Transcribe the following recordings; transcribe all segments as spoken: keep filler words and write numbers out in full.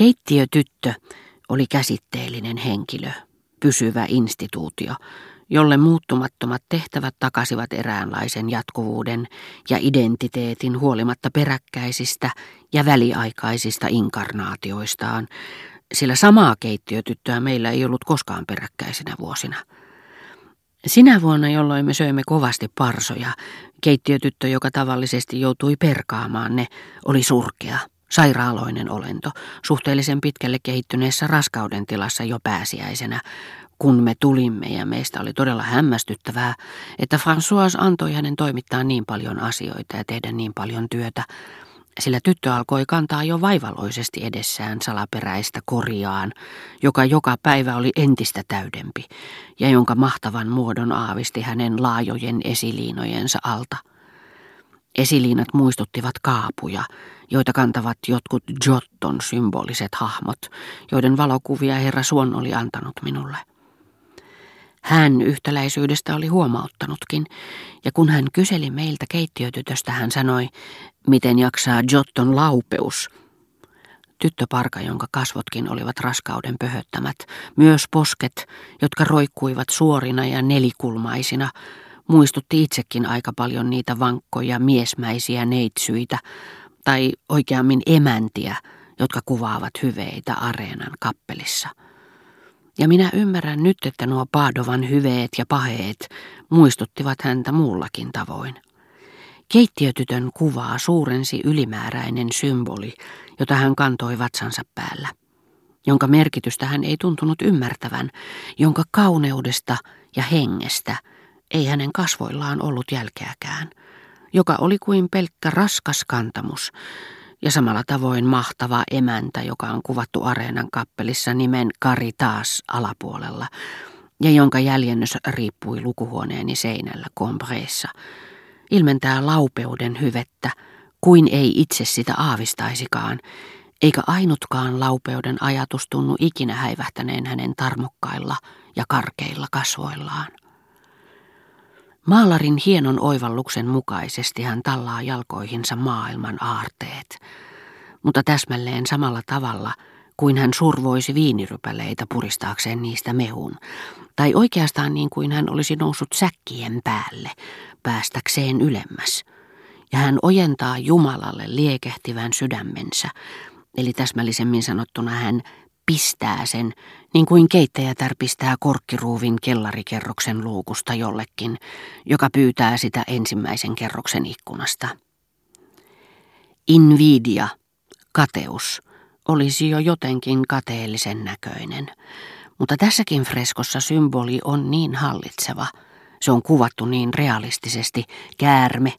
Keittiötyttö oli käsitteellinen henkilö, pysyvä instituutio, jolle muuttumattomat tehtävät takasivat eräänlaisen jatkuvuuden ja identiteetin huolimatta peräkkäisistä ja väliaikaisista inkarnaatioistaan, sillä samaa keittiötyttöä meillä ei ollut koskaan peräkkäisinä vuosina. Sinä vuonna, jolloin me söimme kovasti parsoja, keittiötyttö, joka tavallisesti joutui perkaamaan ne, oli surkea, sairaaloinen olento, suhteellisen pitkälle kehittyneessä raskauden tilassa jo pääsiäisenä, kun me tulimme ja meistä oli todella hämmästyttävää, että François antoi hänen toimittaa niin paljon asioita ja tehdä niin paljon työtä, sillä tyttö alkoi kantaa jo vaivaloisesti edessään salaperäistä koriaan, joka joka päivä oli entistä täydempi ja jonka mahtavan muodon aavisti hänen laajojen esiliinojensa alta. Esiliinat muistuttivat kaapuja, joita kantavat jotkut Giotton symboliset hahmot, joiden valokuvia herra Suon oli antanut minulle. Hän yhtäläisyydestä oli huomauttanutkin, ja kun hän kyseli meiltä keittiötytöstä, hän sanoi, miten jaksaa Giotton laupeus. Tyttöparka, jonka kasvotkin olivat raskauden pöhöttämät, myös posket, jotka roikkuivat suorina ja nelikulmaisina, muistutti itsekin aika paljon niitä vankkoja miesmäisiä neitsyitä, tai oikeammin emäntiä, jotka kuvaavat hyveitä areenan kappelissa. Ja minä ymmärrän nyt, että nuo Padovan hyveet ja paheet muistuttivat häntä muullakin tavoin. Keittiötytön kuvaa suurensi ylimääräinen symboli, jota hän kantoi vatsansa päällä, jonka merkitystä hän ei tuntunut ymmärtävän, jonka kauneudesta ja hengestä ei hänen kasvoillaan ollut jälkeäkään, joka oli kuin pelkkä raskas kantamus, ja samalla tavoin mahtava emäntä, joka on kuvattu areenan kappelissa nimen Caritas alapuolella, ja jonka jäljennös riippui lukuhuoneeni seinällä Combrayssa, ilmentää laupeuden hyvettä, kuin ei itse sitä aavistaisikaan, eikä ainutkaan laupeuden ajatus tunnu ikinä häivähtäneen hänen tarmokkailla ja karkeilla kasvoillaan. Maalarin hienon oivalluksen mukaisesti hän tallaa jalkoihinsa maailman aarteet, mutta täsmälleen samalla tavalla kuin hän survoisi viinirypäleitä puristaakseen niistä mehun, tai oikeastaan niin kuin hän olisi noussut säkkien päälle päästäkseen ylemmäs, ja hän ojentaa Jumalalle liekehtivän sydämensä, eli täsmällisemmin sanottuna hän pistää sen, niin kuin keittäjätär pistää korkkiruuvin kellarikerroksen luukusta jollekin, joka pyytää sitä ensimmäisen kerroksen ikkunasta. Invidia, kateus, olisi jo jotenkin kateellisen näköinen, mutta tässäkin freskossa symboli on niin hallitseva. Se on kuvattu niin realistisesti, käärme,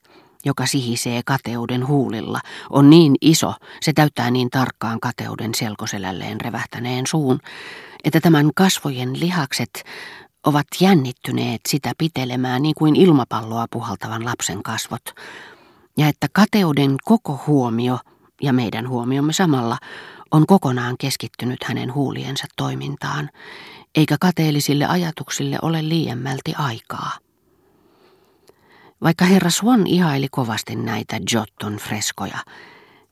joka sihisee kateuden huulilla, on niin iso, se täyttää niin tarkkaan kateuden selkoselälleen revähtäneen suun, että tämän kasvojen lihakset ovat jännittyneet sitä pitelemään niin kuin ilmapalloa puhaltavan lapsen kasvot, ja että kateuden koko huomio, ja meidän huomiomme samalla, on kokonaan keskittynyt hänen huuliensa toimintaan, eikä kateellisille ajatuksille ole liiemmälti aikaa. Vaikka herra Swan ihaili kovasti näitä Giotton freskoja,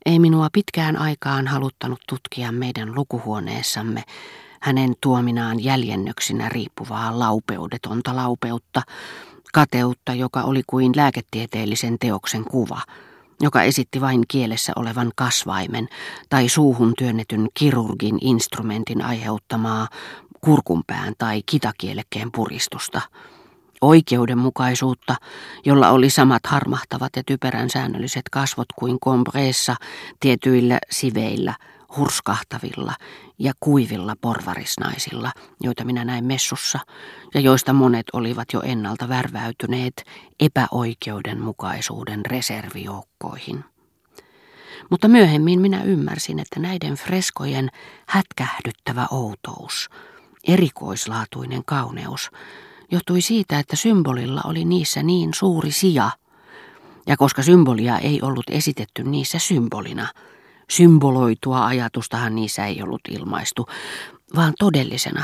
ei minua pitkään aikaan haluttanut tutkia meidän lukuhuoneessamme hänen tuominaan jäljennöksinä riippuvaa laupeudetonta laupeutta, kateutta, joka oli kuin lääketieteellisen teoksen kuva, joka esitti vain kielessä olevan kasvaimen tai suuhun työnnetyn kirurgin instrumentin aiheuttamaa kurkunpään tai kitakielekkeen puristusta. Oikeudenmukaisuutta, jolla oli samat harmahtavat ja typerän säännölliset kasvot kuin Combrayssa tietyillä siveillä, hurskahtavilla ja kuivilla porvarisnaisilla, joita minä näin messussa, ja joista monet olivat jo ennalta värväytyneet epäoikeudenmukaisuuden reservijoukkoihin. Mutta myöhemmin minä ymmärsin, että näiden freskojen hätkähdyttävä outous, erikoislaatuinen kauneus, johtui siitä, että symbolilla oli niissä niin suuri sija, ja koska symbolia ei ollut esitetty niissä symbolina, symboloitua ajatustahan niissä ei ollut ilmaistu, vaan todellisena,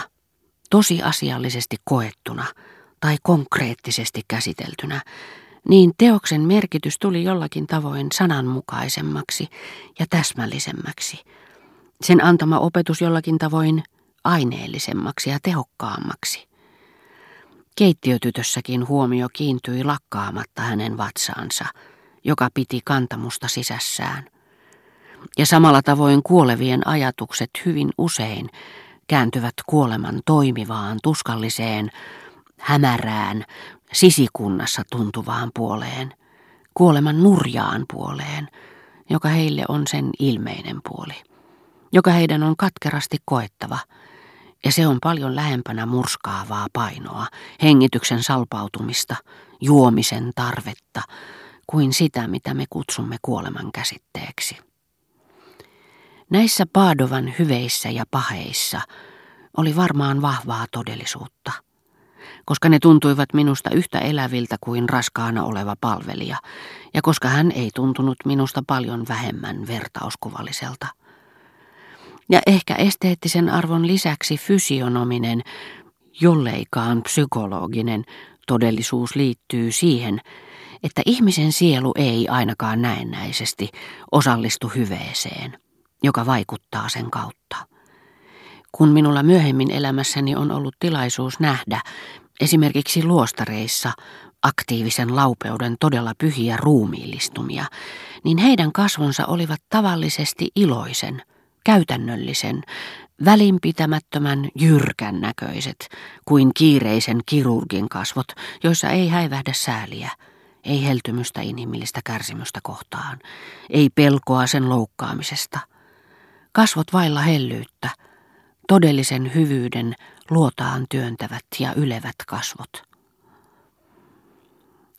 tosiasiallisesti koettuna tai konkreettisesti käsiteltynä, niin teoksen merkitys tuli jollakin tavoin sananmukaisemmaksi ja täsmällisemmäksi, sen antama opetus jollakin tavoin aineellisemmaksi ja tehokkaammaksi. Keittiötytössäkin huomio kiintyi lakkaamatta hänen vatsaansa, joka piti kantamusta sisässään. Ja samalla tavoin kuolevien ajatukset hyvin usein kääntyvät kuoleman toimivaan, tuskalliseen, hämärään, sisikunnassa tuntuvaan puoleen, kuoleman nurjaan puoleen, joka heille on sen ilmeinen puoli, joka heidän on katkerasti koettava, ja se on paljon lähempänä murskaavaa painoa, hengityksen salpautumista, juomisen tarvetta, kuin sitä, mitä me kutsumme kuoleman käsitteeksi. Näissä Paadovan hyveissä ja paheissa oli varmaan vahvaa todellisuutta, koska ne tuntuivat minusta yhtä eläviltä kuin raskaana oleva palvelija, ja koska hän ei tuntunut minusta paljon vähemmän vertauskuvalliselta. Ja ehkä esteettisen arvon lisäksi fysionominen, jolleikaan psykologinen todellisuus liittyy siihen, että ihmisen sielu ei ainakaan näennäisesti osallistu hyveeseen, joka vaikuttaa sen kautta. Kun minulla myöhemmin elämässäni on ollut tilaisuus nähdä esimerkiksi luostareissa aktiivisen laupeuden todella pyhiä ruumiillistumia, niin heidän kasvonsa olivat tavallisesti iloisen, käytännöllisen, välinpitämättömän jyrkän näköiset kuin kiireisen kirurgin kasvot, joissa ei häivähdä sääliä, ei heltymystä inhimillistä kärsimystä kohtaan, ei pelkoa sen loukkaamisesta. Kasvot vailla hellyyttä, todellisen hyvyyden luotaan työntävät ja ylevät kasvot.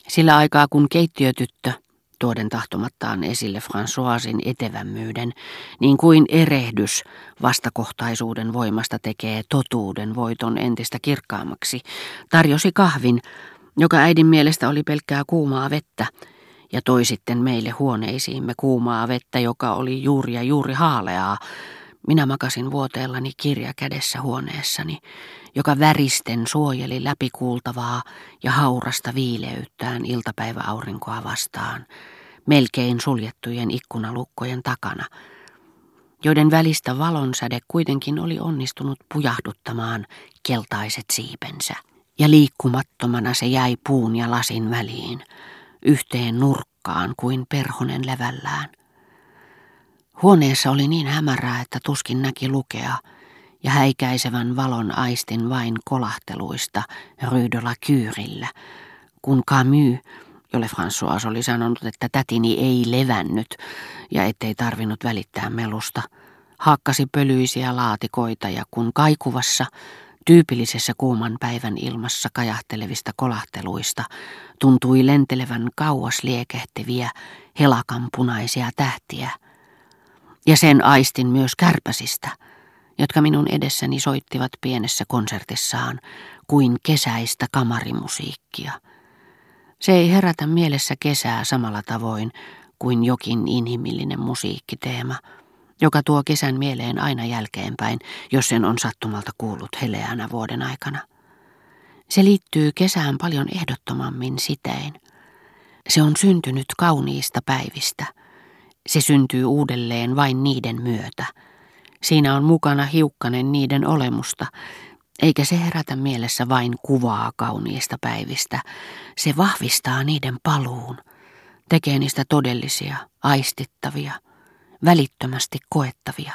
Sillä aikaa kun keittiötyttö, tuoden tahtomattaan esille Françoisin etevämmyyden, niin kuin erehdys vastakohtaisuuden voimasta tekee totuuden voiton entistä kirkkaammaksi, tarjosi kahvin, joka äidin mielestä oli pelkkää kuumaa vettä, ja toi sitten meille huoneisiimme kuumaa vettä, joka oli juuri ja juuri haaleaa, minä makasin vuoteellani kirja kädessä huoneessani, joka väristen suojeli läpikuultavaa ja haurasta viileyttään iltapäiväaurinkoa vastaan, melkein suljettujen ikkunalukkojen takana, joiden välistä valonsäde kuitenkin oli onnistunut pujahduttamaan keltaiset siipensä, ja liikkumattomana se jäi puun ja lasin väliin, yhteen nurkkaan kuin perhonen levällään. Huoneessa oli niin hämärää, että tuskin näki lukea, ja häikäisevän valon aistin vain kolahteluista Rue de la Curella, kun Camus, jolle François oli sanonut, että tätini ei levännyt ja ettei tarvinnut välittää melusta, haakkasi pölyisiä laatikoita, ja kun kaikuvassa, tyypillisessä kuuman päivän ilmassa kajahtelevista kolahteluista tuntui lentelevän kauas liekehtiviä helakan punaisia tähtiä, ja sen aistin myös kärpäsistä, jotka minun edessäni soittivat pienessä konsertissaan kuin kesäistä kamarimusiikkia. Se ei herätä mielessä kesää samalla tavoin kuin jokin inhimillinen musiikkiteema, joka tuo kesän mieleen aina jälkeenpäin, jos sen on sattumalta kuullut heleänä vuoden aikana. Se liittyy kesään paljon ehdottomammin sitein. Se on syntynyt kauniista päivistä. Se syntyy uudelleen vain niiden myötä. Siinä on mukana hiukkanen niiden olemusta, eikä se herätä mielessä vain kuvaa kauniista päivistä. Se vahvistaa niiden paluun, tekee niistä todellisia, aistittavia, välittömästi koettavia.